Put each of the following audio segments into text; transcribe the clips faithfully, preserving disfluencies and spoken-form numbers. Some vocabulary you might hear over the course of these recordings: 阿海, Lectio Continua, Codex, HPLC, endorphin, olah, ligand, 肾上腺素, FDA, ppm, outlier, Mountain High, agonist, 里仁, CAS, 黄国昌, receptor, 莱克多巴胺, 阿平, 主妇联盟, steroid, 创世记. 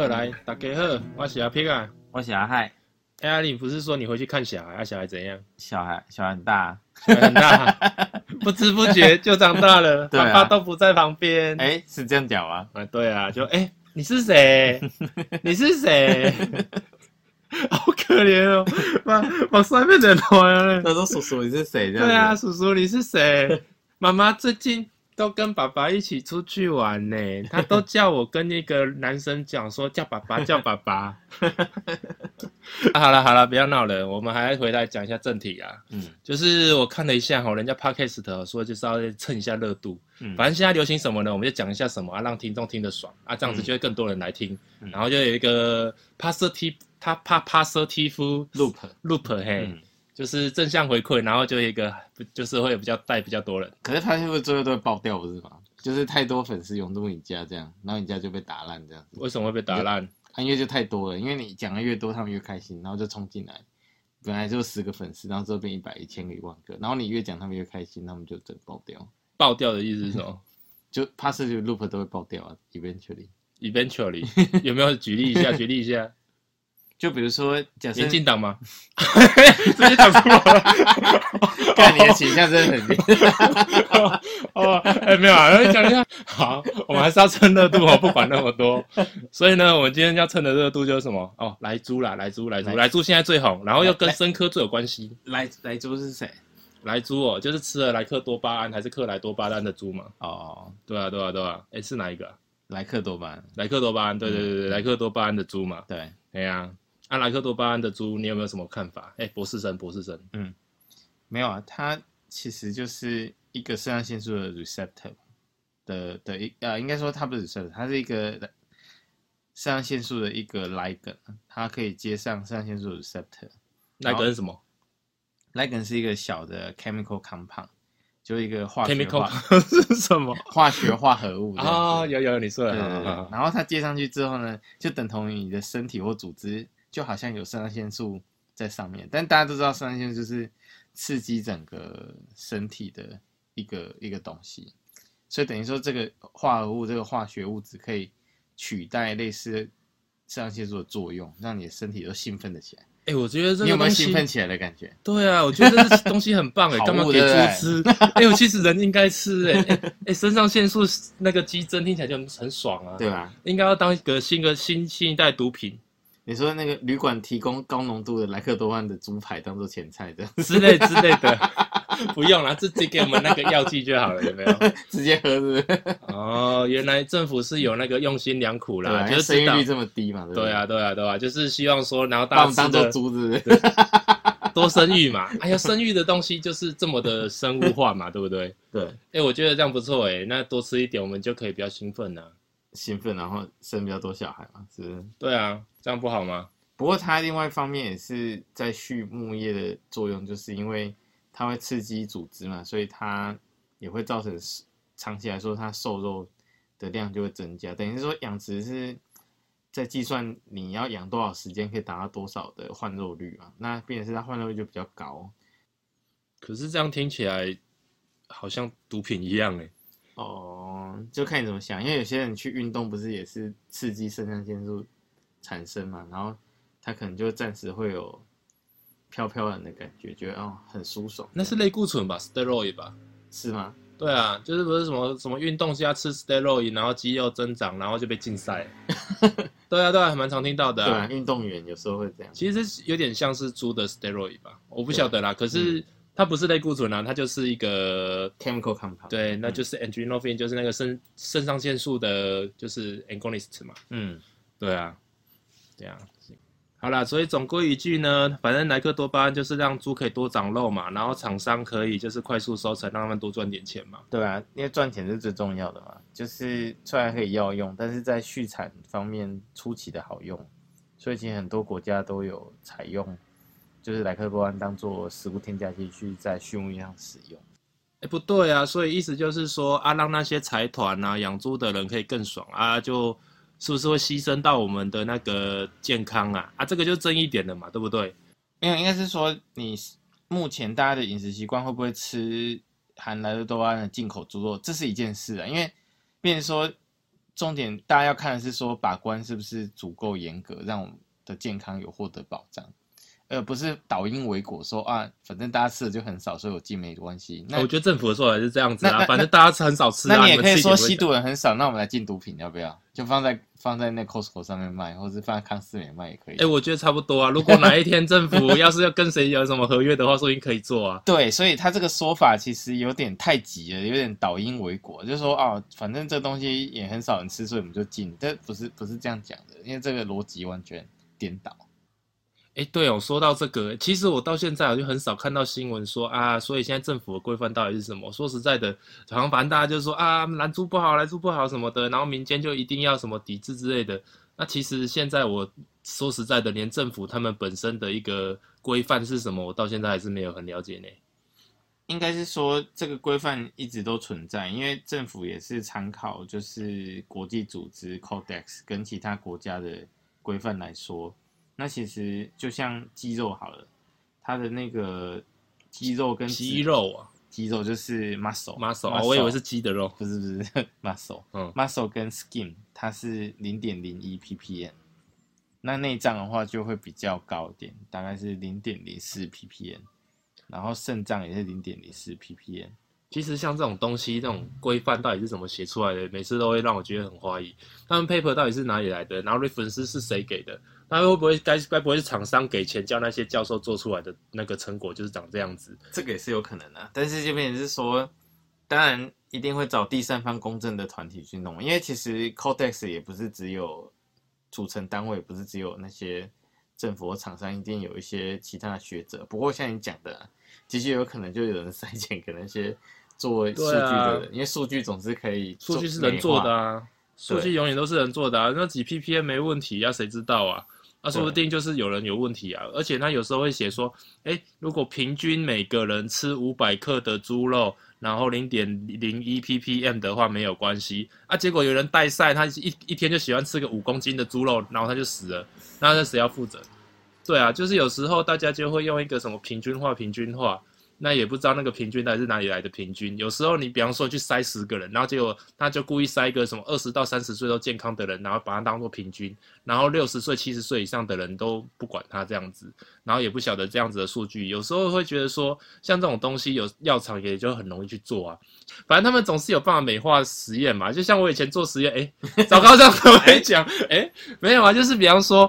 二来大家好，我是阿平啊，我是阿海。哎、欸、呀、啊，你不是说你回去看小孩啊？小孩怎样？小孩小孩很大，小孩很大，不知不觉就长大了，啊、爸爸都不在旁边。哎、欸，是这样讲吗？啊，对啊，就哎、欸，你是谁？你是谁？好可怜哦，把把上面的人都完了。他说：“叔叔你是谁？”对啊，叔叔你是谁？妈妈最近都跟爸爸一起出去玩呢，他都叫我跟一个男生讲说叫爸爸叫爸爸。啊、好了好了，不要闹了，我们还回来讲一下正题啊。嗯，就是我看了一下哈，人家 podcast 说就是要蹭一下热度，嗯，反正现在流行什么呢，我们就讲一下什么啊，让听众听得爽啊，这样子就会更多人来听，嗯、然后就有一个 positive。他怕帕舍提夫 loop loop 嘿、嗯，就是正向回馈，然后就一个就是会比较带比较多人。可是帕舍提夫最后都会爆掉，不是吗？就是太多粉丝涌入你家这样，然后你家就被打烂这样。为什么会被打烂？啊，因为就太多了，因为你讲的越多，他们越开心，然后就冲进来。本来就十个粉丝，然后之后变一百、一千、一万个，然后你越讲他们越开心，他们就整爆掉。爆掉的意思是什么？就帕舍提夫 loop 都会爆掉啊 ，eventually。eventually 有没有举例一下？举例一下。就比如说，假设民进党吗？直接讲出来了，看你的倾向真的很低。哦，哎，没有啊，讲一下。好，我们还是要蹭热度哦，不管那么多。所以呢，我们今天要蹭的热度就是什么？哦，莱猪啦，莱猪，莱猪，莱猪现在最红，然后又跟生科最有关系。莱莱猪是谁？莱猪哦，就是吃了莱克多巴胺还是克莱多巴胺的猪嘛？哦，对啊，对啊，对啊。哎，是哪一个？莱克多巴胺。莱克多巴胺，对对对对，莱克多巴胺的猪嘛？对，哎呀。啊，莱克多巴胺的猪，你有没有什么看法？哎、欸，博士生，博士生，嗯，没有啊，它其实就是一个肾上腺素的 receptor 的的一呃，应该说它不是 receptor， 它是一个肾上腺素的一个 ligand， 它可以接上肾上腺素的 receptor。ligand 是什么 ？ligand 是一个小的 chemical compound， 就是一个化学化 chemical 是什么？化学化合物啊、哦，有有你说的，对对对。然后它接上去之后呢，就等同于你的身体或组织。就好像有肾上腺素在上面，但大家都知道肾上腺素是刺激整个身体的一个一个东西，所以等于说这个化合物、这个化学物质可以取代类似肾上腺素的作用，让你的身体都兴奋的起来。哎、欸，我觉得这个东西你有没有兴奋起来的感觉？对啊，我觉得这东西很棒哎、欸，干嘛给猪吃？哎、欸，我其实人应该吃哎、欸，哎、欸欸、肾上腺素那个激增听起来就很爽啊，对吧、啊？应该要当一个新个新新一代毒品。你说那个旅馆提供高浓度的莱克多巴胺的猪排当做前菜的之类之类的，不用啦，直接给我们那个药剂就好了，有没有？直接喝是不是？哦，原来政府是有那个用心良苦啦，啊、就是生育率这么低嘛，对不对？对啊，对啊，对啊，就是希望说，然后大家当做猪子，多生育嘛。哎呀，生育的东西就是这么的生物化嘛，对不对？对。哎、欸，我觉得这样不错哎、欸，那多吃一点，我们就可以比较兴奋啦、啊。兴奋，然后生比较多小孩嘛，是不是？对啊，这样不好吗？不过它另外一方面也是在畜牧业的作用，就是因为它会刺激组织嘛，所以它也会造成长期来说，它瘦肉的量就会增加。等于是说养殖是在计算你要养多少时间可以达到多少的换肉率嘛，那变成是它换肉率就比较高。可是这样听起来好像毒品一样哎、欸。哦、oh, ，就看你怎么想，因为有些人去运动不是也是刺激肾上腺素产生嘛，然后他可能就暂时会有飘飘然的感觉，觉得哦很舒爽。那是类固醇吧 ，steroid 吧？是吗？对啊，就是不是什么什么运动下吃 steroid， 然后肌肉增长，然后就被禁赛。对啊，对啊，还蛮常听到的、啊。对、啊，运动员有时候会这样。其实有点像是猪的 steroid 吧，我不晓得啦，可是。嗯它不是类固醇啦、啊，它就是一个 chemical compound。对，那就是 endorphin，、嗯、就是那个肾肾上腺素的，就是 agonist 嘛。嗯，对啊，对啊。好啦，所以总归一句呢，反正莱克多巴胺就是让猪可以多长肉嘛，然后厂商可以就是快速收成，让他们多赚点钱嘛。对啊，因为赚钱是最重要的嘛。就是虽然可以药用，但是在畜产方面出奇的好用，所以其实很多国家都有采用。就是莱克多巴胺当作食物添加剂去在畜牧业上使用，哎、欸，不对啊，所以意思就是说啊，让那些财团啊养猪的人可以更爽啊，就是不是会牺牲到我们的那个健康啊？啊，这个就争议点了嘛，对不对？没有，应该是说你目前大家的饮食习惯会不会吃含莱克多巴胺的进口猪肉，这是一件事啊，因为变成说重点大家要看的是说，把关是不是足够严格，让我们的健康有获得保障，而不是倒因为果说啊，反正大家吃的就很少，所以我进没关系。那我觉得政府的说法是这样子啊，反正大家吃很少吃啊。那你也可以说吸毒人很少，那我们来禁毒品要不要？就放在放在那 Costco 上面卖，或者放在康斯美卖也可以。哎、欸，我觉得差不多啊。如果哪一天政府要是要跟谁有什么合约的话，说不定可以做啊。对，所以他这个说法其实有点太急了，有点倒因为果，就是说啊、哦，反正这东西也很少人吃，所以我们就禁。但不是不是这样讲的，因为这个逻辑完全颠倒。哎，对哦，说到这个，其实我到现在我就很少看到新闻说啊，所以现在政府的规范到底是什么？说实在的，好像反正大家就说啊，拦猪不好，拦猪不好什么的，然后民间就一定要什么抵制之类的。那其实现在我说实在的，连政府他们本身的一个规范是什么，我到现在还是没有很了解呢。应该是说这个规范一直都存在，因为政府也是参考就是国际组织 Codex 跟其他国家的规范来说。那其实就像鸡肉好了，它的那个鸡肉跟鸡肉啊，鸡肉就是 muscle muscle，, muscle 我以为是鸡的肉，不是不是 muscle， 嗯 muscle 跟 skin 它是 零点零一 ppm， 那内脏的话就会比较高一点，大概是 零点零四 ppm， 然后肾脏也是 零点零四 ppm。其实像这种东西，这种规范到底是怎么写出来的，每次都会让我觉得很怀疑。他们 paper 到底是哪里来的？然后 reference 是谁给的？那会不会该该不会是厂商给钱叫那些教授做出来的那个成果就是长这样子？这个也是有可能的、啊。但是这边也是说，当然一定会找第三方公正的团体去弄，因为其实 Codex 也不是只有组成单位，也不是只有那些政府和厂商，一定有一些其他的学者。不过像你讲的、啊，其实有可能就有人塞钱给那些。做数据的人、啊，因为数据总是可以做，数据是人做的啊，数据永远都是人做的啊，那几 ppm 没问题啊，谁知道啊？啊，说不定就是有人有问题啊，而且他有时候会写说，哎、欸，如果平均每个人吃五百克的猪肉，然后 零点零一 ppm 的话没有关系啊，结果有人带赛，他 一, 一天就喜欢吃个五公斤的猪肉，然后他就死了，那这谁要负责？对啊，就是有时候大家就会用一个什么平均化，平均化。那也不知道那个平均到底是哪里来的平均。有时候你比方说去筛十个人，然后结果他就故意筛一个什么二十到三十岁都健康的人，然后把他当作平均，然后六十岁、七十岁以上的人都不管他这样子，然后也不晓得这样子的数据。有时候会觉得说，像这种东西有药厂也就很容易去做啊。反正他们总是有办法美化实验嘛。就像我以前做实验，哎，早高上都会讲，哎，没有啊，就是比方说。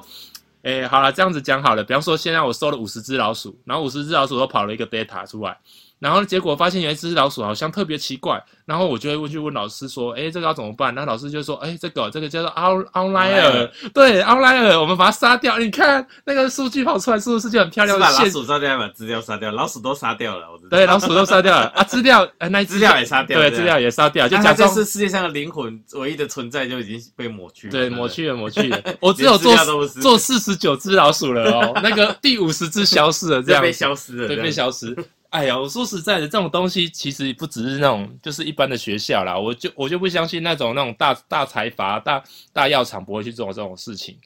哎，好了，这样子讲好了。比方说，现在我收了五十只老鼠，然后五十只老鼠都跑了一个 data 出来，然后结果发现有一只老鼠好像特别奇怪，然后我就会问去问老师说，哎，这个要怎么办？那老师就说，哎，这个这个叫做 outlier， 对 outlier， 我们把它杀掉。你看那个数据跑出来，是不是就很漂亮？是把老鼠杀掉，把资料杀掉，老鼠都杀掉了，我知道。对，老鼠都杀掉了啊，资料，哎，那资料也杀掉了，对，资料也杀掉了，就假装是世界上的灵魂唯一的存在就已经被抹去了，对，抹去了，抹去了。我只有做做四十九只老鼠了哦，那个第五十只消失了，这样被消失了，对，被消失。哎呀，我说实在的，这种东西其实不只是那种，就是一般的学校啦。我就我就不相信那种那种大大财阀、大大药厂不会去做这种事情。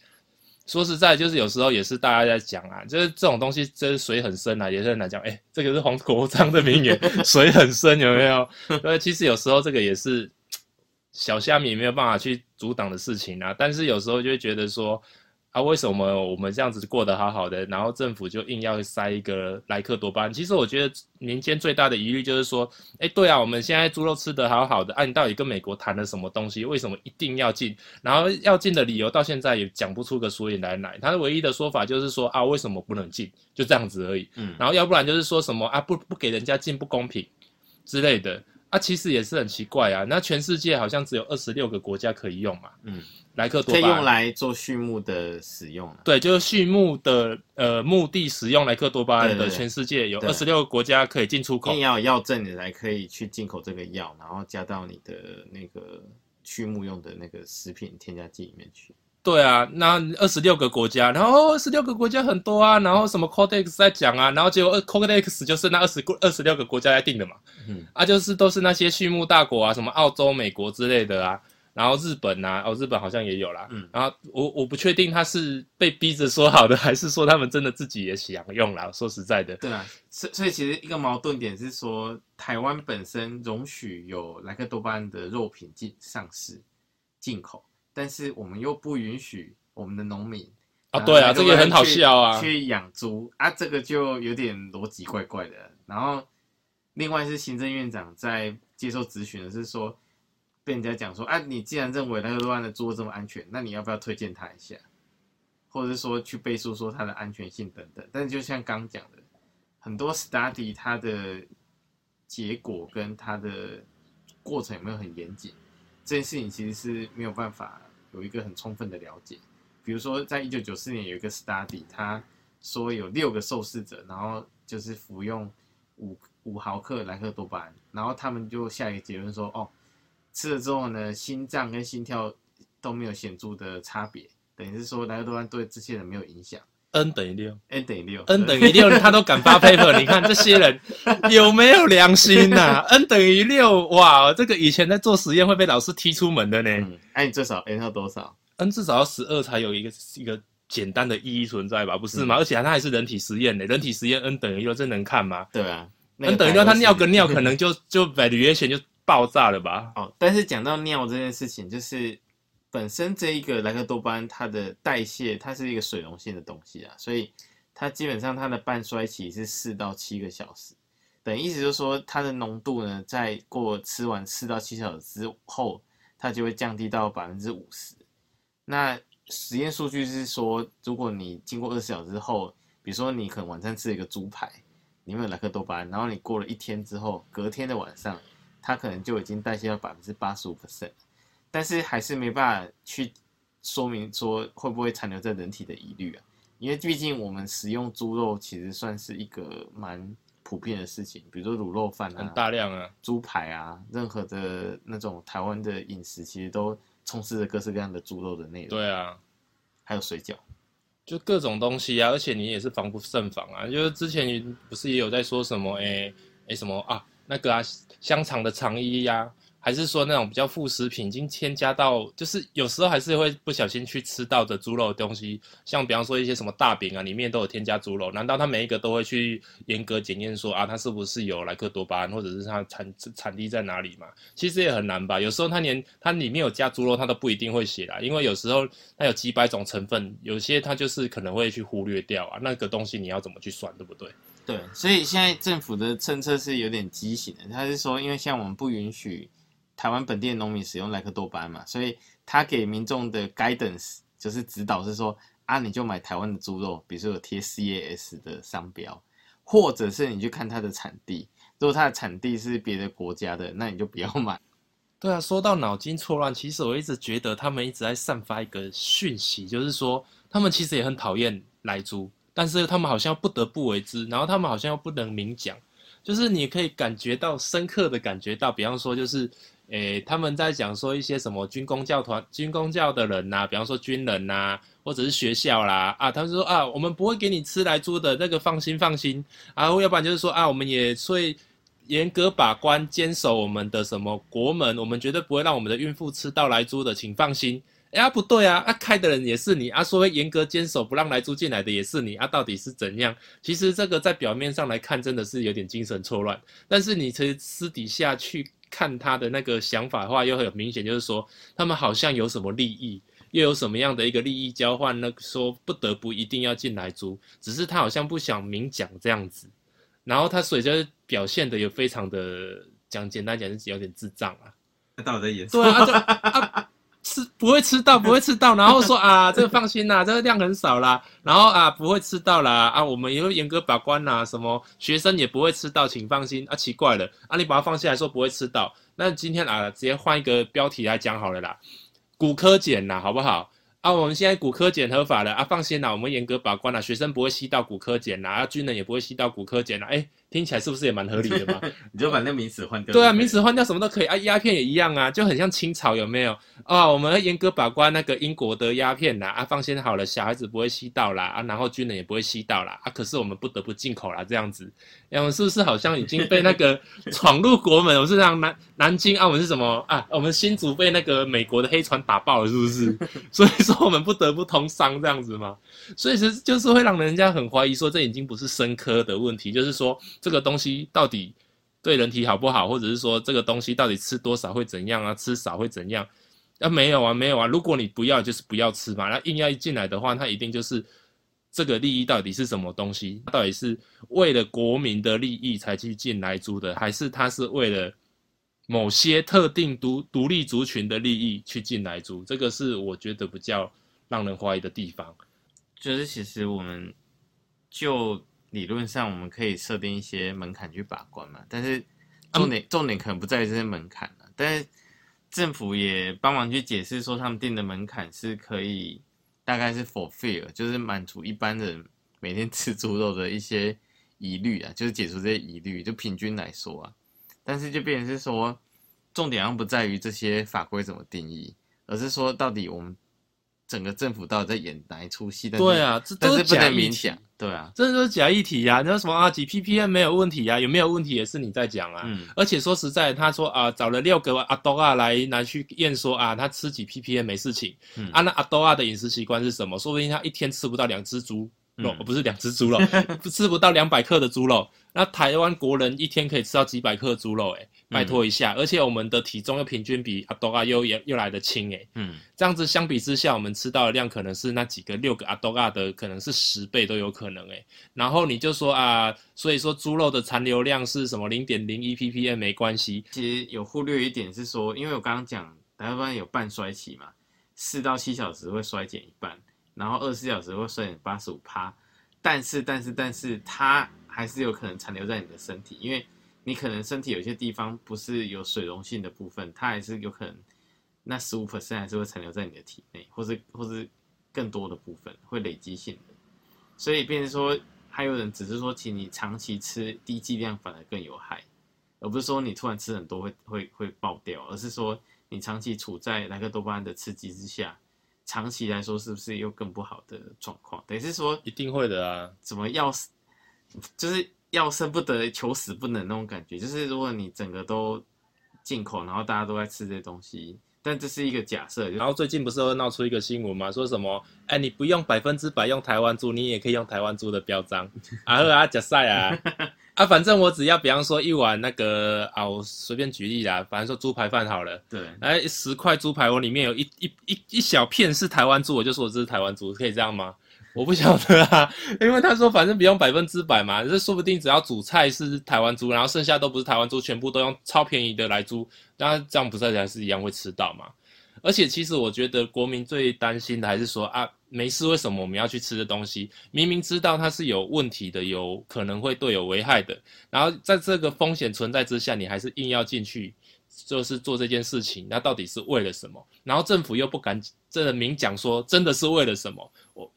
说实在，就是有时候也是大家在讲啊，就是这种东西，就是水很深啊，也是很难讲。哎，这个是黄国昌的名言，水很深，有没有？对，其实有时候这个也是小虾米没有办法去阻挡的事情啊。但是有时候就会觉得说。啊，为什么我们这样子过得好好的，然后政府就硬要塞一个莱克多巴胺？其实我觉得民间最大的疑虑就是说，哎，对啊，我们现在猪肉吃得好好的，啊，你到底跟美国谈了什么东西？为什么一定要禁？然后要禁的理由到现在也讲不出个所以然来。他唯一的说法就是说啊，为什么不能禁？就这样子而已。嗯，然后要不然就是说什么啊，不不给人家禁不公平之类的。啊，其实也是很奇怪啊。那全世界好像只有二十六个国家可以用嘛。嗯。莱克多巴胺可以用来做畜牧的使用、啊，对，就是畜牧的呃目的使用莱克多巴胺的，全世界有二十六个国家可以进出口。你要有药证，你才可以去进口这个药，然后加到你的那个畜牧用的那个食品添加剂里面去。对啊，那二十六个国家，然后二十六个国家很多啊，然后什么 Codex 在讲啊，然后结果 Codex 就是那二十六个国家在定的嘛，嗯，啊，就是都是那些畜牧大国啊，什么澳洲、美国之类的啊。然后日本啊，哦，日本好像也有啦。嗯，然后我我不确定他是被逼着说好的，还是说他们真的自己也想用啦。说实在的，对啊，所以其实一个矛盾点是说，台湾本身容许有莱克多巴胺的肉品进上市，进口，但是我们又不允许我们的农民啊，对啊，这个很好笑啊，去养猪啊，这个就有点逻辑怪怪的。然后另外是行政院长在接受质询的是说，被人家讲说啊，你既然认为那个乱的猪这么安全，那你要不要推荐他一下，或者是说去背书说它的安全性等等。但就像刚讲的，很多 study 它的结果跟它的过程有没有很严谨，这件事情其实是没有办法有一个很充分的了解。比如说在一九九四年有一个 study， 它说有六个受试者，然后就是服用 五, 五毫克莱克多巴胺，然后他们就下一个结论说，哦，吃了之后呢，心脏跟心跳都没有显著的差别，等于是说莱克多巴胺对这些人没有影响。N 等于六 ，N 等于六 ，N 等于六，他都敢发 paper， 你看这些人有没有良心啊 ？N 等于六，哇，这个以前在做实验会被老师踢出门的呢。嗯，哎、啊，你最少 N 要多少 ？N 至少要十二才有一个一个简单的意义存在吧？不是吗？嗯、而且它还是人体实验呢，人体实验 N 等于六，这能看吗？对啊、那個、，N 等于六，他尿个尿可能就就 variation 就爆炸了吧？哦，但是讲到尿这件事情，就是。本身这一个莱克多巴胺它的代谢，它是一个水溶性的东西啊，所以它基本上它的半衰期是四到七个小时，等于意思就是说它的浓度呢，在过吃完四到七小时之后，它就会降低到百分之五十。那实验数据是说，如果你经过二十小时后，比如说你可能晚上吃了一个猪排，里面有莱克多巴胺，然后你过了一天之后，隔天的晚上，它可能就已经代谢到百分之八十五%。但是还是没办法去说明说会不会残留在人体的疑虑啊，因为毕竟我们食用猪肉其实算是一个蛮普遍的事情，比如说卤肉饭啊，很大量啊，猪排啊，任何的那种台湾的饮食其实都充斥着各式各样的猪肉的内容。对啊，还有水饺，就各种东西啊，而且你也是防不胜防啊，就是之前不是也有在说什么哎哎、欸欸、什么啊那个啊香肠的肠衣啊。还是说那种比较副食品已经添加到，就是有时候还是会不小心去吃到的猪肉的东西，像比方说一些什么大饼啊，里面都有添加猪肉，难道它每一个都会去严格检验说啊，它是不是有莱克多巴胺，或者是它产产地在哪里嘛？其实也很难吧。有时候它连它里面有加猪肉，它都不一定会写啦，因为有时候它有几百种成分，有些它就是可能会去忽略掉啊，那个东西你要怎么去算，对不对？对，所以现在政府的政策是有点畸形的，它是说，因为像我们不允许台湾本地的农民使用莱克多巴胺嘛，所以他给民众的 guidance 就是指导是说啊，你就买台湾的猪肉，比如说有贴 C A S 的商标，或者是你去看它的产地，如果它的产地是别的国家的，那你就不要买。对啊，说到脑筋错乱，其实我一直觉得他们一直在散发一个讯息，就是说他们其实也很讨厌莱猪，但是他们好像不得不为之，然后他们好像又不能明讲，就是你可以感觉到深刻的感觉到，比方说就是诶，他们在讲说一些什么军公教团、军公教的人呐、啊，比方说军人呐、啊，或者是学校啦，啊，他们说啊，我们不会给你吃莱猪的，那个放心放心啊，要不然就是说啊，我们也会严格把关，坚守我们的什么国门，我们绝对不会让我们的孕妇吃到莱猪的，请放心。哎呀、啊，不对啊，啊开的人也是你啊，说会严格坚守不让莱猪进来的也是你啊，到底是怎样？其实这个在表面上来看真的是有点精神错乱，但是你其实私底下去看他的那个想法的话，又很明显，就是说他们好像有什么利益，又有什么样的一个利益交换，那说不得不一定要进来租，只是他好像不想明讲这样子，然后他所以就表现的也非常的讲简单讲是有点智障啊，那到底在演什么？对啊，就啊吃不会吃到不会吃到，然后说啊这个放心啦，这个量很少啦，然后啊不会吃到啦，啊我们也会严格把关啦，什么学生也不会吃到，请放心啊，奇怪了啊，你把它放下来说不会吃到，那今天啊直接换一个标题来讲好了啦，古柯碱啦好不好啊，我们现在古柯碱合法了啊，放心啦，我们严格把关啦，学生不会吸到古柯碱啦，啊军人也不会吸到古柯碱啦，哎、欸听起来是不是也蛮合理的嘛？你就把那名词换掉。对啊，名词换掉什么都可以啊，鸦片也一样啊，就很像清朝有没有啊？我们严格把关那个英国的鸦片啦，啊，放心好了，小孩子不会吸到啦，啊，然后军人也不会吸到啦，啊，可是我们不得不进口啦，这样子，哎、欸，我们是不是好像已经被那个闯入国门？我们是讲南南京啊，我们是什么啊？我们新竹被那个美国的黑船打爆了，是不是？所以说我们不得不通商这样子嘛，所以是就是会让人家很怀疑说，这已经不是深科的问题，就是说。这个东西到底对人体好不好，或者是说这个东西到底吃多少会怎样啊，吃少会怎样，啊，没有啊，没有啊。如果你不要，就是不要吃嘛。那硬要一进来的话，它一定就是这个利益到底是什么东西？到底是为了国民的利益才去进来租的，还是它是为了某些特定独独立族群的利益去进来租？这个是我觉得比较让人怀疑的地方。就是其实我们就理论上我们可以设定一些门槛去把关嘛，但是重点、嗯、重点可能不在于这些门槛了，但是。政府也帮忙去解释说，他们定的门槛是可以，大概是 fulfill， 就是满足一般人每天吃猪肉的一些疑虑啊，就是解除这些疑虑，就平均来说啊。但是就变成是说，重点好像不在于这些法规怎么定义，而是说到底我们整个政府到底在演哪一出戏？对啊，这都是假议题。对啊，这都是假议题啊！你说什么啊？几 P P M 没有问题啊？有没有问题也是你在讲啊。嗯、而且说实在，他说啊，找了六个阿多啊来拿去验说啊，他吃几 P P M 没事情、嗯、啊。那阿多啊的饮食习惯是什么？说不定他一天吃不到两只猪肉，嗯、不是两只猪肉，吃不到两百克的猪肉。那台湾国人一天可以吃到几百克的猪肉、欸，哎，拜托一下、嗯！而且我们的体重又平均比阿多啊又又来得轻、欸，哎，嗯，这样子相比之下，我们吃到的量可能是那几个六个阿多啊的，可能是十倍都有可能、欸，哎。然后你就说啊，所以说猪肉的残留量是什么零点零一 P P M 没关系。其实有忽略一点是说，因为我刚刚讲台湾有半衰期嘛，四到七小时会衰减一半，然后二十四小时会衰减八十五趴，但是但是但是它。还是有可能残留在你的身体，因为你可能身体有些地方不是有水溶性的部分，它还是有可能那 百分之十五 还是会残留在你的体内，或是或是更多的部分会累积性的，所以变成说还有人只是说，请你长期吃低剂量反而更有害，而不是说你突然吃很多会会会爆掉，而是说你长期处在莱克多巴胺的刺激之下。长期来说是不是又更不好的状况？等于是说一定会的啊，怎么要？就是要生不得，求死不能那种感觉。就是如果你整个都进口，然后大家都在吃这些东西，但这是一个假设。然后最近不是又闹出一个新闻嘛，说什么，哎、欸，你不用百分之百用台湾猪，你也可以用台湾猪的标章。啊呵啊，假赛啊啊，反正我只要比方说一碗那个啊，我随便举例啦，反正说猪排饭好了。对。哎，十块猪排，我里面有一一一一小片是台湾猪，我就说我这是台湾猪，可以这样吗？我不晓得啊，因为他说反正不用百分之百嘛，这说不定只要主菜是台湾猪，然后剩下都不是台湾猪，全部都用超便宜的来猪，那这样不是还是一样会吃到嘛？而且其实我觉得国民最担心的还是说啊，没事为什么我们要去吃的东西，明明知道它是有问题的，有可能会对有危害的，然后在这个风险存在之下，你还是硬要进去。就是做这件事情，那到底是为了什么？然后政府又不敢真的明讲说真的是为了什么，我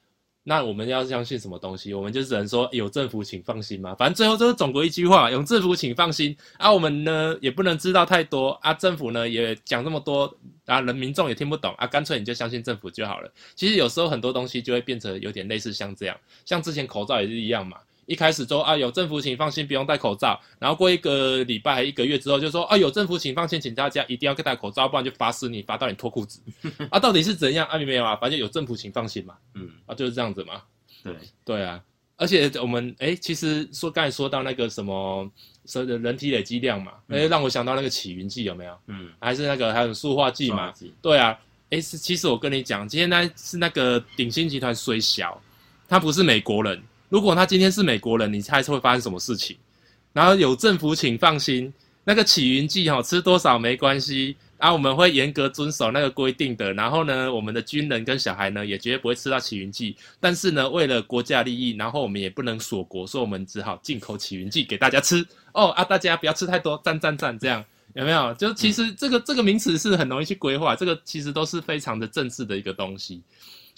那我们要相信什么东西？我们就只能说有政府请放心嘛。反正最后就是总归一句话，有政府请放心啊。我们呢也不能知道太多啊，政府呢也讲这么多啊，人民众也听不懂啊，干脆你就相信政府就好了。其实有时候很多东西就会变成有点类似像这样，像之前口罩也是一样嘛。一开始说啊有政府请放心不用戴口罩，然后过一个礼拜还一个月之后就说啊有政府请放心，请大家一定要戴口罩，不然就罚死你，罚到你脱裤子啊！到底是怎样啊？没有啊，反正有政府请放心嘛，嗯啊就是这样子嘛，对对啊，而且我们哎、欸、其实说刚才说到那个什么人体累积量嘛，哎、欸、让我想到那个起云剂有没有？嗯，还是那个还有塑化剂嘛，对啊，哎、欸、是其实我跟你讲，今天那是那个鼎鑫集团虽小，他不是美国人。如果他今天是美国人，你猜会发生什么事情？然后有政府请放心，那个起云剂哈、哦，吃多少没关系啊，我们会严格遵守那个规定的。然后呢，我们的军人跟小孩呢也绝对不会吃到起云剂。但是呢，为了国家利益，然后我们也不能锁国，所以我们只好进口起云剂给大家吃。哦啊，大家不要吃太多，赞赞赞，这样有没有？就其实这个、嗯、这个名词是很容易去规划，这个其实都是非常的政治的一个东西。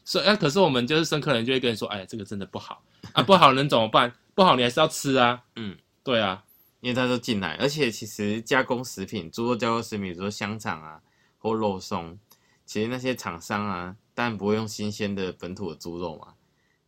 所以、啊、可是我们就是深刻人就会跟你说，哎，这个真的不好啊，不好能怎么办？不好你还是要吃啊，嗯，对啊，因为它都进来，而且其实加工食品、猪肉加工食品，比如说香肠啊或肉松，其实那些厂商啊，当然不会用新鲜的本土的猪肉嘛，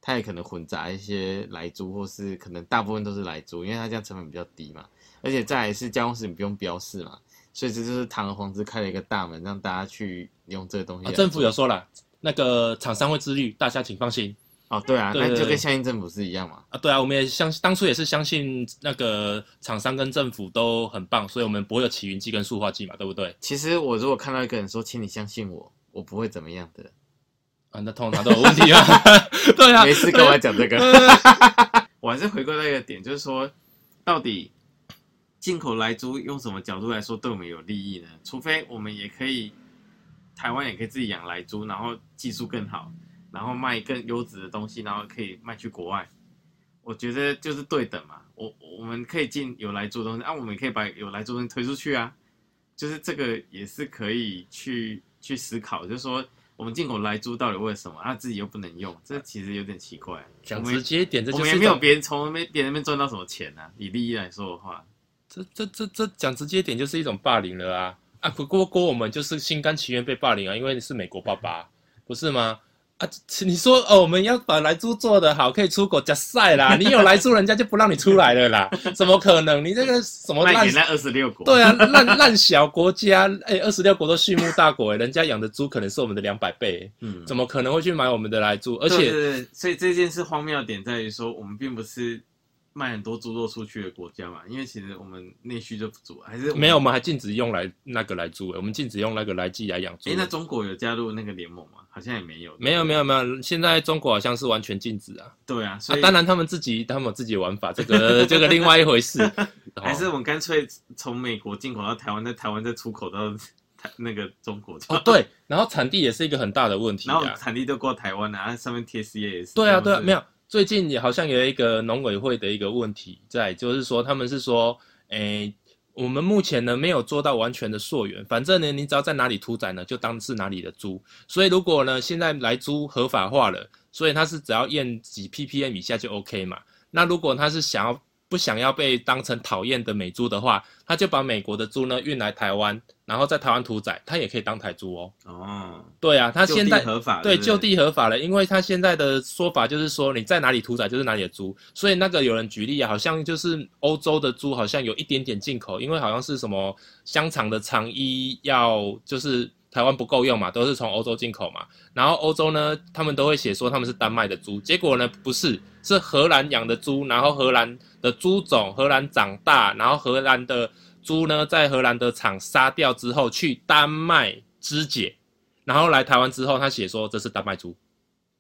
它也可能混杂一些来猪，或是可能大部分都是来猪，因为它这样成本比较低嘛，而且再来是加工食品不用标示嘛，所以这就是堂而皇之开了一个大门，让大家去用这个东西、啊。政府有说了。那个厂商会自律，大家请放心。哦，对啊，对对对，那就跟相信政府是一样嘛。啊，对啊，我们也相当初也是相信那个厂商跟政府都很棒，所以我们不会有起云剂跟塑化剂嘛，对不对？其实我如果看到一个人说，请你相信我，我不会怎么样的。啊，那通常都有问题啊。对啊，没事跟我讲这个。我还是回归到一个点，就是说，到底进口莱猪用什么角度来说对我们有利益呢？除非我们也可以，台湾也可以自己养莱猪，然后技术更好。然后卖更优质的东西，然后可以卖去国外，我觉得就是对等嘛。我我们可以进有来做东西啊，我们可以把有来做东西推出去啊，就是这个也是可以去去思考，就是说我们进口来猪到底为什么，他、啊、自己又不能用，这其实有点奇怪。讲直接一点，这就是我们也没有别人从别人那边赚到什么钱啊。以利益来说的话，这这这这讲直接一点就是一种霸凌了啊啊！不过我们就是心甘情愿被霸凌啊，因为你是美国爸爸，不是吗？啊，你说哦，我们要把莱猪做得好，可以出口加塞啦。你有莱猪，人家就不让你出来了啦，怎么可能？你这个什么烂？卖给那二十六国？对啊，烂烂小国家，哎、欸，二十六国都畜牧大国、欸，人家养的猪可能是我们的两百倍、欸，嗯，怎么可能会去买我们的莱猪？而且，對對對，所以这件事荒谬的点在于说，我们并不是卖很多猪肉出去的国家嘛，因为其实我们内需就不足，还是没有，我们还禁止用来那个莱猪、欸，我们禁止用那个莱剂来养猪、欸。哎、欸，那中国有加入那个联盟吗？好像也没有，没有没有没有，现在中国好像是完全禁止啊。对啊，所以、啊、当然他们自己他们有自己的玩法，这个这个另外一回事。还是我们干脆从美国进口到台湾，在台湾再出口到那个中国。哦对，然后产地也是一个很大的问题、啊。然后产地都过台湾啊，上面贴 C A S。对啊对啊，没有，最近也好像有一个农委会的一个问题在，就是说他们是说，诶。我们目前呢没有做到完全的溯源，反正呢你只要在哪里屠宰呢，就当是哪里的猪。所以如果呢现在来猪合法化了，所以它是只要验几 P P M 以下就 OK 嘛。那如果它是想要不想要被当成讨厌的美猪的话，它就把美国的猪呢运来台湾，然后在台湾屠宰，它也可以当台猪哦。哦，对啊，它现在就地合法，对，就地合法了，因为它现在的说法就是说你在哪里屠宰就是哪里的猪，所以那个有人举例啊，好像就是欧洲的猪好像有一点点进口，因为好像是什么香肠的肠衣要就是台湾不够用嘛，都是从欧洲进口嘛，然后欧洲呢他们都会写说他们是丹麦的猪，结果呢不是，是荷兰养的猪，然后荷兰的猪种，荷兰长大，然后荷兰的猪呢，在荷兰的厂杀掉之后，去丹麦肢解，然后来台湾之后，他写说这是丹麦猪。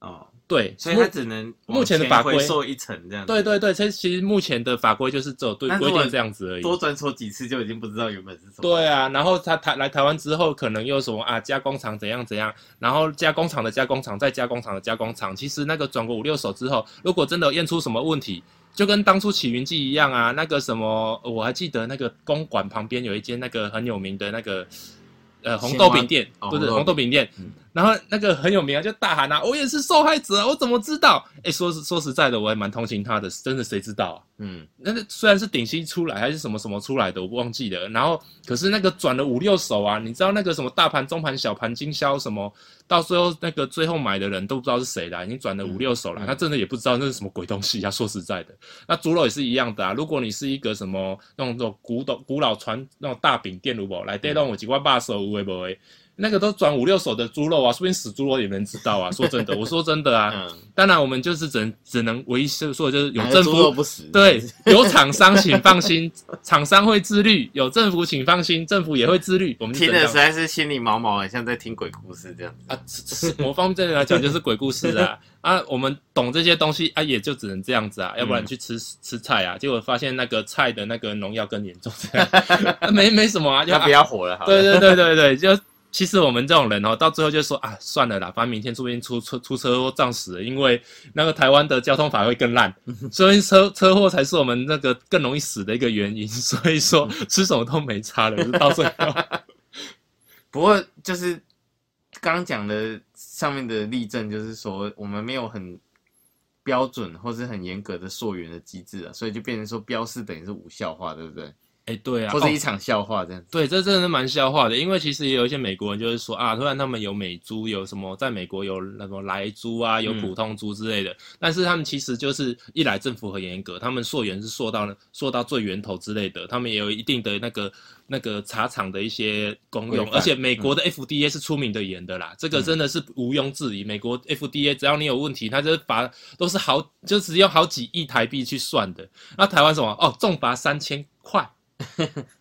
哦，对，所以他只能目前的法规受一层这样子。对对对，其实目前的法规就是只有对规定这样子而已。多转手几次就已经不知道原本是什么。对啊，然后他台来台湾之后，可能又什么啊加工厂怎样怎样，然后加工厂的加工厂再加工厂的加工厂，其实那个转过五六手之后，如果真的验出什么问题。就跟当初起云剂一样啊，那个什么，我还记得那个公馆旁边有一间那个很有名的那个，呃，红豆饼店，不是、哦、红豆饼店、嗯，然后那个很有名啊，就大喊啊，我也是受害者，我怎么知道？哎，说说实在的，我还蛮同情他的，真的谁知道啊？嗯，那虽然是顶新出来还是什么什么出来的，我忘记了。然后可是那个转了五六手啊，你知道那个什么大盘、中盘、小盘经销什么，到最后那个最后买的人都不知道是谁啦，已经转了五六手啦、嗯、他真的也不知道那是什么鬼东西啊，说实在的。那猪肉也是一样的啊，如果你是一个什么那种那种古董古老传那种大饼店，如果来带动我几块把手有的没的，那个都转五六手的猪肉啊，说不定死猪肉也没人知道啊。说真的，我说真的啊。嗯、当然，我们就是只能只能唯一说的就是有政府不死，对，有厂商请放心，厂商会自律；有政府请放心，政府也会自律。我们听的实在是心里毛毛，很像在听鬼故事这样啊。某方面来讲就是鬼故事啊啊，我们懂这些东西啊，也就只能这样子啊，要不然去吃、嗯、吃菜啊，结果发现那个菜的那个农药更严重，这样啊、没没什么啊，就不要火了，好了。对对对对对，就。其实我们这种人哦，到最后就说啊，算了啦，反正明天说不定出出出车祸撞死了，因为那个台湾的交通法会更烂，所以车车祸才是我们那个更容易死的一个原因。所以说吃什么都没差了，就到最后。不过就是刚刚讲的上面的例证，就是说我们没有很标准或是很严格的溯源的机制啊，所以就变成说标示等于是无效化，对不对？哎、欸，对啊，或是一场笑话这样子、哦。对，这真的是蛮笑话的，因为其实也有一些美国人就是说啊，突然他们有美猪，有什么在美国有什么莱猪啊，有普通猪之类的、嗯，但是他们其实就是一来政府很严格，他们溯源是溯到溯到最源头之类的，他们也有一定的那个那个茶厂的一些功用，而且美国的 F D A 是出名的严的啦、嗯，这个真的是毋庸置疑。美国 F D A 只要你有问题，他就是罚都是好，就只用好几亿台币去算的。那台湾什么哦，重罚三千块。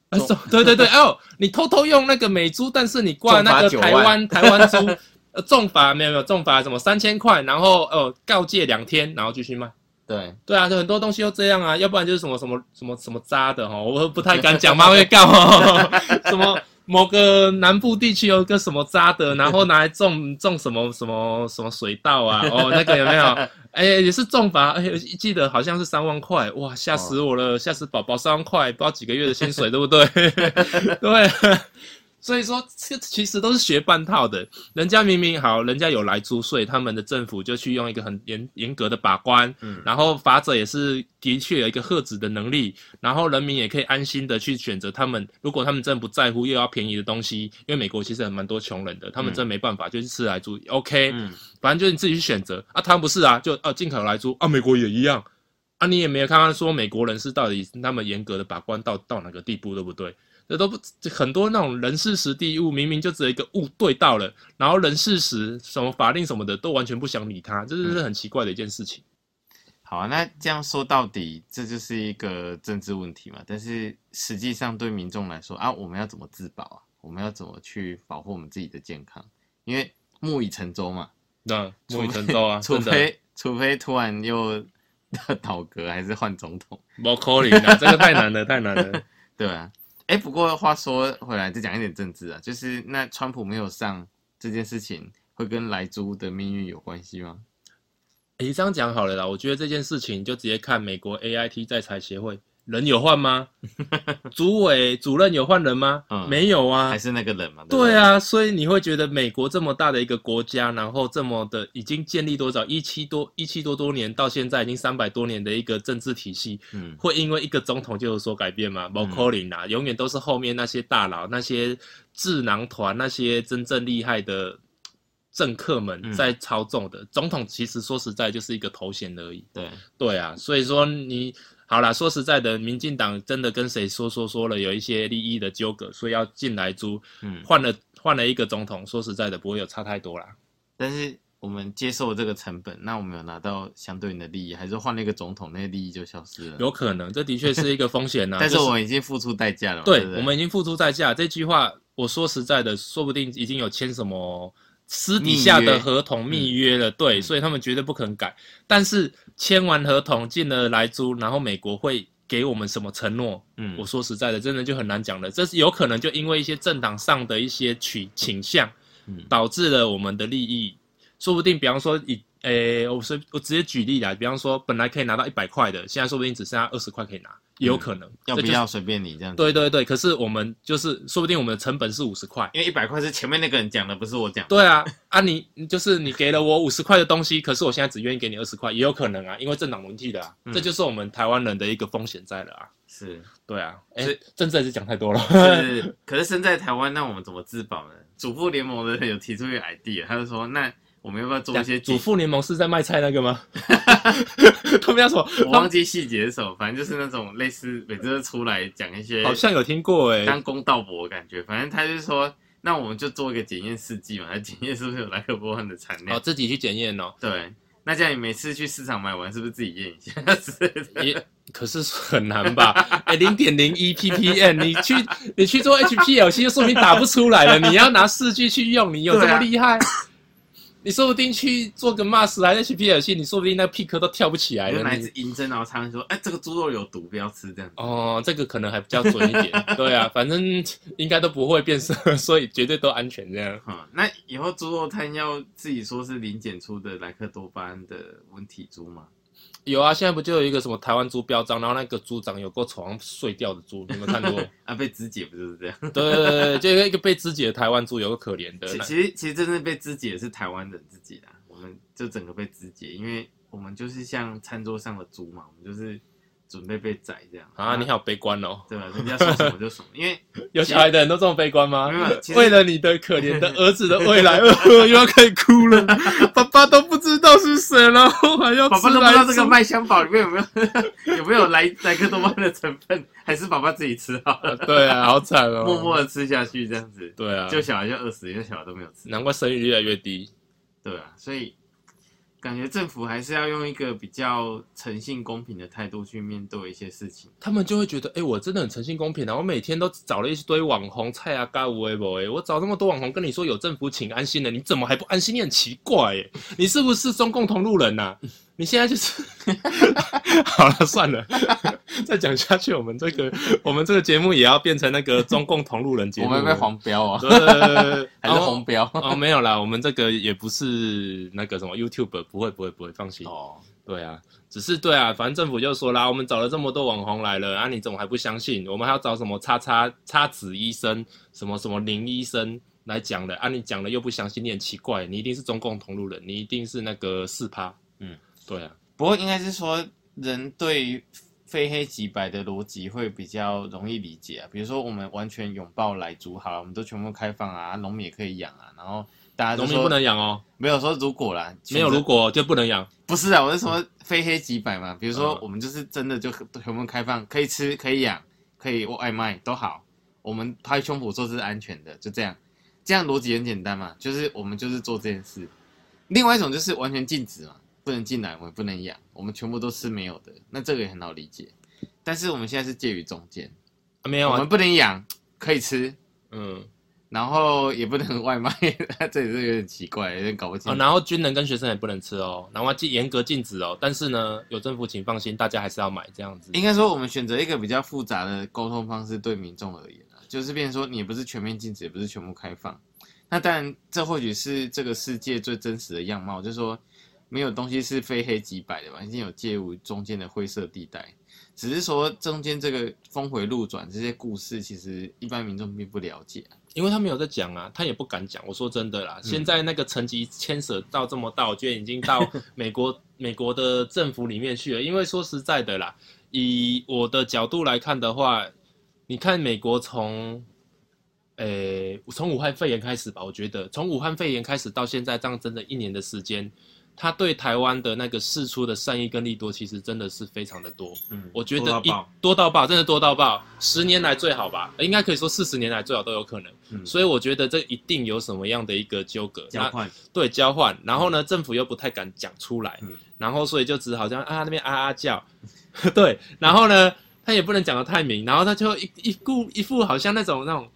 啊、对对对哦，你偷偷用那个美猪，但是你挂那个台湾台湾猪，呃，重罚没有没有重罚什么三千块，然后呃告诫两天，然后继续卖。对对啊，很多东西都这样啊，要不然就是什么什么什么什么渣的哈、哦，我不太敢讲，妈会告、哦。什么某个南部地区有一个什么渣的，然后拿来种种什么什么什么水稻啊，哦那个有没有？哎、欸，也是重罚，哎、欸，记得好像是三万块，哇，吓死我了，吓、哦、死宝宝，三万块，不知道几个月的薪水，对不对？对，所以说这其实都是学半套的，人家明明好，人家有来租税，他们的政府就去用一个很严严格的把关，嗯、然后罚者也是的确有一个遏制的能力，然后人民也可以安心的去选择他们，如果他们真的不在乎又要便宜的东西，因为美国其实很蛮多穷人的，他们真的没办法、嗯、就是吃来租 ，OK、嗯。反正就是你自己去选择啊，他不是啊，就啊进口来租啊，美国也一样啊，你也没有看他说美国人是到底那么严格的把关到到哪个地步，对不对？这都不很多那种人事实地物，明明就只有一个物对到了，然后人事实什么法令什么的都完全不想理他，这是很奇怪的一件事情。嗯、好、啊，那这样说到底，这就是一个政治问题嘛？但是实际上对民众来说啊，我们要怎么自保啊？我们要怎么去保护我们自己的健康？因为木已成舟嘛。那木已成舟啊，除非除非突然又倒戈，还是换总统，不可能啊，这个太难了，太难了，对啊。哎、欸，不过话说回来，再讲一点政治啊，就是那川普没有上这件事情，会跟莱猪的命运有关系吗？哎、欸，这样讲好了啦，我觉得这件事情就直接看美国 A I T 在裁协会。人有换吗？主委主任有换人吗、嗯？没有啊，还是那个人嘛。对啊，所以你会觉得美国这么大的一个国家，然后这么的已经建立多少一七多一七多多年，到现在已经三百多年的一个政治体系、嗯，会因为一个总统就有所改变吗？不可能啦，永远都是后面那些大佬、那些智囊团、那些真正厉害的政客们在操纵的、嗯。总统其实说实在就是一个头衔而已。对对啊，所以说你。好啦，说实在的，民进党真的跟谁说说说了有一些利益的纠葛，所以要进来租，嗯，换了换了一个总统，说实在的不会有差太多啦。但是我们接受这个成本，那我们有拿到相对应的利益，还是换了一个总统，那个利益就消失了？有可能，这的确是一个风险呐、啊。但是我们已经付出代价了嘛、就是。对，我们已经付出代价。这句话我说实在的，说不定已经有签什么私底下的合同密约了，对、嗯，所以他们绝对不可能改。但是签完合同进了莱猪，然后美国会给我们什么承诺？嗯，我说实在的，真的就很难讲了。这是有可能就因为一些政党上的一些取倾向、嗯，导致了我们的利益，说不定，比方说以，诶、欸，我随我直接举例啦，比方说本来可以拿到一百块的，现在说不定只剩下二十块可以拿。也有可能、嗯，要不要随便你这样子？对对对，可是我们就是说不定我们的成本是五十块，因为一百块是前面那个人讲的，不是我讲的。对啊，啊你就是你给了我五十块的东西，可是我现在只愿意给你二十块，也有可能啊，因为政党轮替的啊、嗯，这就是我们台湾人的一个风险在了啊。是，对啊，哎、欸，政治还是讲太多了。是，可是身在台湾，那我们怎么自保呢？主妇联盟的人有提出一个 idea， 他就说那。我们要不要做一些主妇联盟是在卖菜那个吗？他们要什么？我忘记细节是什么，反正就是那种类似每次出来讲一些，好像有听过哎、欸，当公道伯的感觉。反正他就是说，那我们就做一个检验试剂嘛，来检验是不是有莱克波汉的产量。哦，自己去检验哦。对，那这样你每次去市场买完，是不是自己验一下之类的？可是很难吧？哎、欸，零点零一 ppm， 你去你去做 H P L C 就说明打不出来了，你要拿试剂去用，你有这么厉害？你说不定去做个 M A S 来 H P L C， 你说不定那屁壳都跳不起来了。来自银针，然后他们说：“哎、欸，这个猪肉有毒，不要吃。”这样子。哦，这个可能还比较准一点。对啊，反正应该都不会变色，所以绝对都安全这样。嗯、那以后猪肉摊要自己说是零检出的莱克多巴胺的问题猪吗？有啊，现在不就有一个什么台湾猪标章，然后那个猪长有够丑，好像碎掉的猪，你有没有看过？啊，被肢解不就是这样？对对对，就一个被肢解的台湾猪，有个可怜的。其实其实真正被肢解是台湾人自己啦，我们就整个被肢解，因为我们就是像餐桌上的猪嘛，我们就是准备被宰这样啊！你好悲观哦。对啊，人家说什么就什么，因为有小孩的人都这么悲观吗？为了你的可怜的儿子的未来，又要可以哭了。爸爸都不知道是谁了，还要吃来。爸爸都不知道这个麦香堡里面有没有有没有莱莱克多巴的成分，还是爸爸自己吃好了？对啊，好惨哦，默默的吃下去这样子。对啊，就小孩就饿死，因为小孩都没有吃。难怪生育率越来越低。对啊，所以。感觉政府还是要用一个比较诚信公平的态度去面对一些事情，他们就会觉得，哎、欸，我真的很诚信公平啊！我每天都找了一堆网红菜啊，嘎无微博哎，我找那么多网红跟你说有政府请安心了，你怎么还不安心？你很奇怪哎，你是不是中共同路人啊？你现在就是好了，算了，再讲下去，我们这个我们这个节目也要变成那个中共同路人节目，我们被黄标啊，对，还是红标哦？哦，没有啦，我们这个也不是那个什么 YouTube。不会不会不会，放心。哦，对啊，只是对啊，反正政府就说啦，我们找了这么多网红来了啊，你怎么还不相信？我们还要找什么叉叉叉子医生，什么什么林医生来讲的啊？你讲了又不相信，你很奇怪，你一定是中共同路人，你一定是那个四趴。嗯，对啊。不过应该是说，人对非黑即白的逻辑会比较容易理解啊。比如说，我们完全拥抱莱猪，好了，我们都全部开放啊，农民也可以养啊，然后。农民不能养哦，没有说如果啦，没有如果就不能养。不是啊，我是说非黑即白嘛。比如说我们就是真的就全部开放，可以吃，可以养，可以外卖都好。我们拍胸脯说是安全的，就这样。这样逻辑很简单嘛，就是我们就是做这件事。另外一种就是完全禁止嘛，不能进来，我们不能养，我们全部都吃没有的。那这个也很好理解。但是我们现在是介于中间，啊、没有、啊，我们不能养，可以吃，嗯。然后也不能外卖，这也是有点奇怪，有点搞不清楚、哦。然后军人跟学生也不能吃哦，然后严格禁止哦。但是呢，有政府请放心，大家还是要买这样子。应该说，我们选择一个比较复杂的沟通方式，对民众而言啊，就是变成说，你也不是全面禁止，也不是全部开放。那当然，这或许是这个世界最真实的样貌，就是说，没有东西是非黑即白的吧，已经有介于中间的灰色地带。只是说中间这个峰回路转这些故事，其实一般民众并不了解、啊，因为他没有在讲啊，他也不敢讲。我说真的啦，嗯、现在那个层级牵扯到这么大，我觉得已经到美国美国的政府里面去了。因为说实在的啦，以我的角度来看的话，你看美国从，诶，从武汉肺炎开始吧，我觉得从武汉肺炎开始到现在，这样整整一年的时间。他对台湾的那个释出的善意跟利多，其实真的是非常的多。嗯，我觉得一多到爆，真的多到爆，十年来最好吧，应该可以说四十年来最好都有可能。嗯，所以我觉得这一定有什么样的一个纠葛交换，对交换。然后呢，政府又不太敢讲出来，嗯、然后所以就只好像啊那边啊啊叫，对，然后呢他也不能讲得太明，然后他就一一副一副好像那种那种。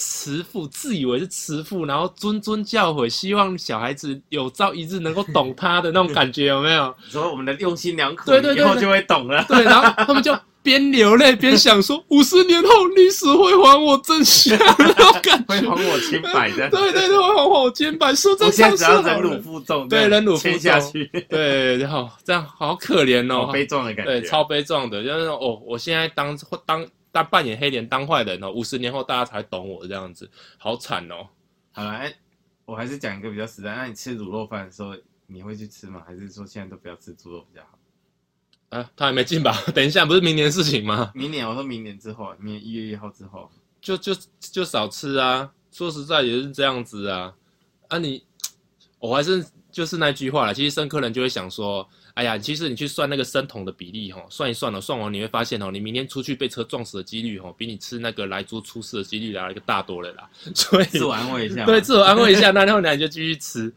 慈父自以为是慈父，然后谆谆教诲，希望小孩子有朝一日能够懂他的那种感觉，有没有？所以我们的用心良苦，对对对，以后就会懂了。对，然后他们就边流泪边想说：五十年后历史会还我真相，那种感觉，会还我清白的。对对对，会还我清白。说真相是好忍辱负重，对，忍辱负重下去。对，然后这样好可怜哦，好悲壮的感觉，对，超悲壮的，就是哦，我现在当当。他扮演黑脸当坏人哦，五十年后大家才懂我这样子，好惨哦。好了，我还是讲一个比较实在。那你吃卤肉饭的时候，你会去吃吗？还是说现在都不要吃猪肉比较好？啊，他还没进吧？等一下，不是明年的事情吗？明年，我说明年之后，明年一月一号之后，就就就少吃啊。说实在也是这样子啊。啊你，我还是就是那句话啦，其实深科人就会想说。哎呀，其实你去算那个生酮的比例、哦、算一算了、哦，算完你会发现、哦、你明天出去被车撞死的几率、哦、比你吃那个莱猪出事的几率来个大多了啦。所以自我安慰一下，对，自我安慰一下，那然后你就继续吃，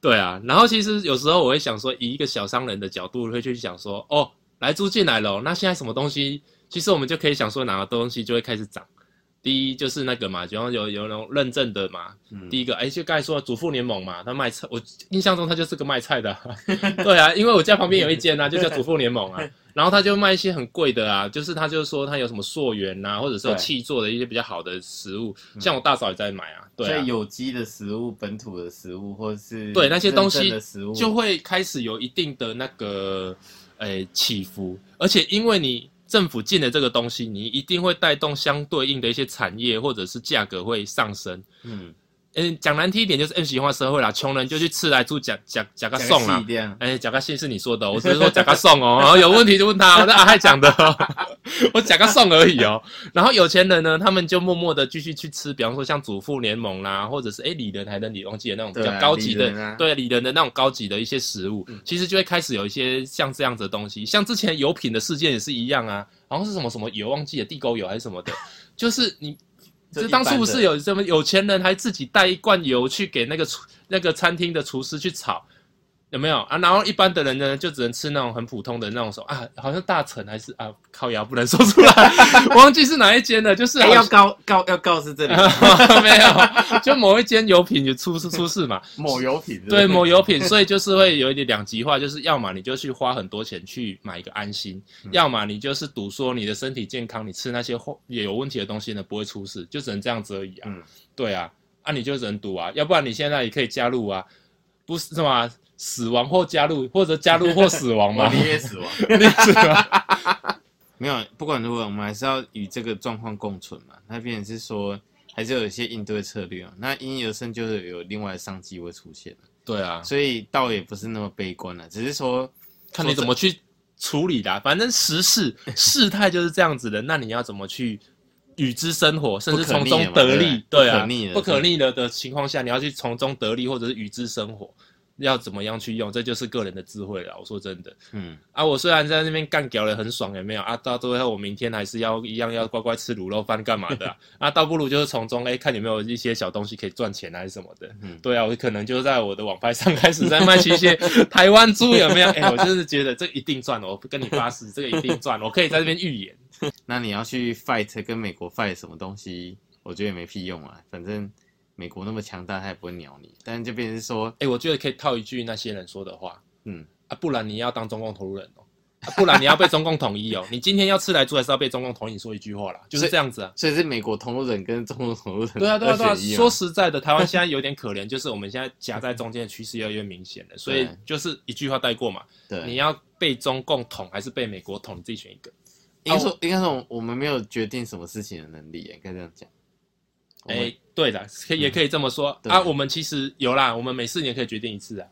对啊。然后其实有时候我会想说，以一个小商人的角度会去想说，哦，莱猪进来了、哦，那现在什么东西？其实我们就可以想说，哪个东西就会开始涨。第一就是那个嘛，然后有有那种认证的嘛。嗯、第一个，哎，就刚才说的主妇联盟嘛，他卖菜，我印象中他就是个卖菜的、啊。对啊，因为我家旁边有一间啊，就叫主妇联盟啊，然后他就卖一些很贵的啊，就是他就说他有什么溯源啊，或者是气做的一些比较好的食物，像我大嫂也在买啊。对啊，所以有机的食物、本土的食物，或者是对那些东西就会开始有一定的那个诶起伏，而且因为你。政府进的这个东西，你一定会带动相对应的一些产业或者是价格会上升。嗯，嗯，讲难听一点就是恩喜欢社会啦，穷人就去吃来住假假假个送啦，哎，假个信是你说的、哦，我只是说假个送哦，然后有问题就问他，我是阿海讲的、哦，我假个送而已哦。然后有钱人呢，他们就默默的继续去吃，比方说像主妇联盟啦，或者是哎里仁还是里忘记的那种比较高级的，对、啊，对里仁、啊、的那种高级的一些食物、嗯，其实就会开始有一些像这样子的东西，像之前油品的事件也是一样啊，好像是什么什么油忘记了地沟油还是什么的，就是你。这当初不是有这么有钱人还自己带一罐油去给那个那个餐厅的厨师去炒，有没有啊？然后一般的人呢，就只能吃那种很普通的那种什么啊，好像大成还是啊，靠腰不能说出来，我忘记是哪一间了，就是、欸、要告告要告是这里、啊、没有，就某一间油品就出出事嘛，某油品是不是对某油品，所以就是会有一点两极化，就是要么你就去花很多钱去买一个安心，嗯、要么你就是赌说你的身体健康，你吃那些也有问题的东西呢不会出事，就只能这样子而已啊，嗯、对啊，啊你就只能赌啊，要不然你现在也可以加入啊，不是嘛？死亡或加入，或者加入或死亡嘛？你也死亡，你死亡。没有，不管如何，我们还是要与这个状况共存嘛。那变成是说，还是有一些应对策略、哦、那因而生就是有另外的商机会出现。对啊，所以倒也不是那么悲观了，只是说看你怎么去处理啦、啊。反正时事事态就是这样子的，那你要怎么去？与之生活，甚至从中得利，对啊，不可逆了的情况下，你要去从中得利，或者是与之生活，要怎么样去用，这就是个人的智慧了。我说真的，嗯，啊，我虽然在那边干屌了很爽，也没有啊，到最后我明天还是要一样要乖乖吃卤肉饭干嘛的啊，啊，倒不如就是从中哎、欸、看有没有一些小东西可以赚钱还是什么的，嗯，对啊，我可能就在我的网拍上开始在卖一些台湾猪有没有？哎、欸，我真是觉得这一定赚，我跟你发誓，这个一定赚，我可以在这边预言。那你要去 fight 跟美国 fight 什么东西，我觉得也没屁用啊。反正美国那么强大，他也不会鸟你。但就变成说，哎、欸，我觉得可以套一句那些人说的话，嗯啊，不然你要当中共投入人哦、啊，不然你要被中共统一哦。你今天要吃来住还是要被中共统一？你说一句话啦，就是这样子啊。所以是美国同路人跟中共同路人对啊对啊对啊。说实在的，台湾现在有点可怜，就是我们现在夹在中间的趋势越来越明显了。所以就是一句话带过嘛，对，你要被中共统还是被美国统，你自己选一个。应该说，哦、应该说，我们没有决定什么事情的能力，应该这样讲。哎、欸，对啦，也可以这么说、嗯、啊。我们其实有啦，我们每四年可以决定一次啊。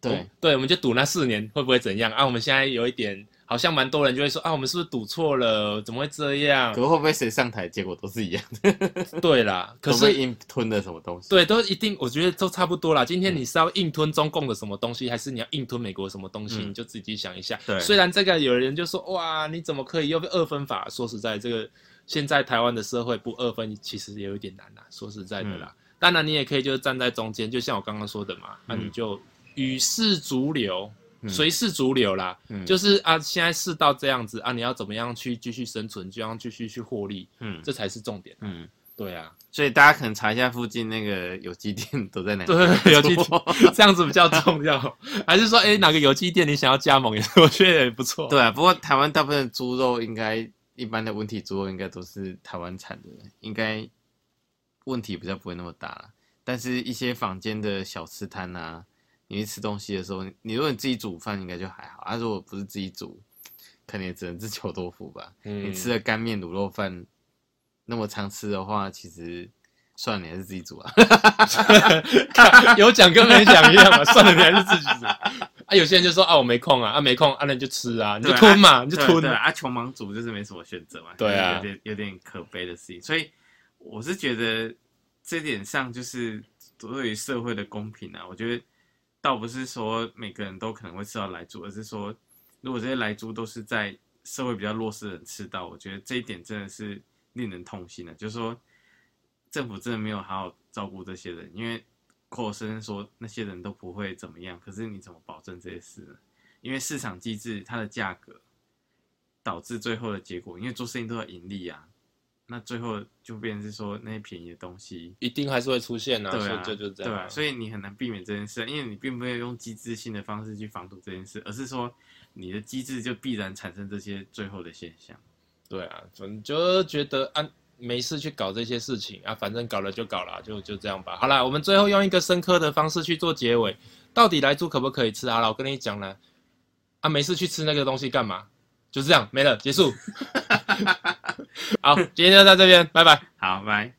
对、嗯、对，我们就赌那四年会不会怎样啊？我们现在有一点，好像蛮多人就会说啊，我们是不是赌错了？怎么会这样？可是会不会谁上台，结果都是一样的？对啦，可是硬吞了什么东西？对，都一定，我觉得都差不多啦。今天你是要硬吞中共的什么东西，还是你要硬吞美国的什么东西？嗯、你就自己想一下。虽然这个有人就说哇，你怎么可以又被二分法？说实在，这个现在台湾的社会不二分，其实也有点难啦。说实在的啦，嗯、当然你也可以就是站在中间，就像我刚刚说的嘛，那、嗯啊、你就与世逐流。随事逐流啦、嗯，就是啊，现在世道这样子啊，你要怎么样去继续生存，就要继续去获利，嗯，这才是重点、啊，嗯，对啊，所以大家可能查一下附近那个有机店都在哪裡，对，有机店这样子比较重要，还是说，哎、欸，哪个有机店你想要加盟，我觉得也不错，对啊，不过台湾大部分的猪肉应该一般的问题猪肉应该都是台湾产的，应该问题比较不会那么大啦，但是一些坊间的小吃摊啊。你去吃东西的时候，你如果你自己煮饭应该就还好，啊，如果不是自己煮，可能也只能吃臭豆腐吧。嗯、你吃了干面、卤肉饭，那么常吃的话，其实算了，你还是自己煮啊。有讲跟没讲一样嘛，算了，你还是自己煮。啊，有些人就说啊，我没空啊，啊没空，啊那你就吃啊，你就吞嘛，啊、你就吞。对 啊, 對啊，穷忙族就是没什么选择嘛。对啊，有 點, 有点可悲的事情。所以我是觉得这点上，就是对于社会的公平啊，我觉得。倒不是说每个人都可能会吃到莱猪，而是说，如果这些莱猪都是在社会比较弱势的人吃到，我觉得这一点真的是令人痛心的。就是说，政府真的没有好好照顾这些人，因为口口声声说那些人都不会怎么样，可是你怎么保证这些事呢？因为市场机制它的价格导致最后的结果，因为做生意都要盈利啊。那最后就变成是说那些便宜的东西一定还是会出现啊，对啊，所以就就这样、啊，对啊，所以你很难避免这件事，因为你并没有用机制性的方式去防堵这件事，而是说你的机制就必然产生这些最后的现象。对啊，总就觉得啊，没事去搞这些事情啊，反正搞了就搞了，就就这样吧。好啦，我们最后用一个深刻的方式去做结尾，到底莱猪可不可以吃啊？我跟你讲啦，啊，没事去吃那个东西干嘛？就这样，没了，结束。好，今天就到这边，拜拜。好，拜。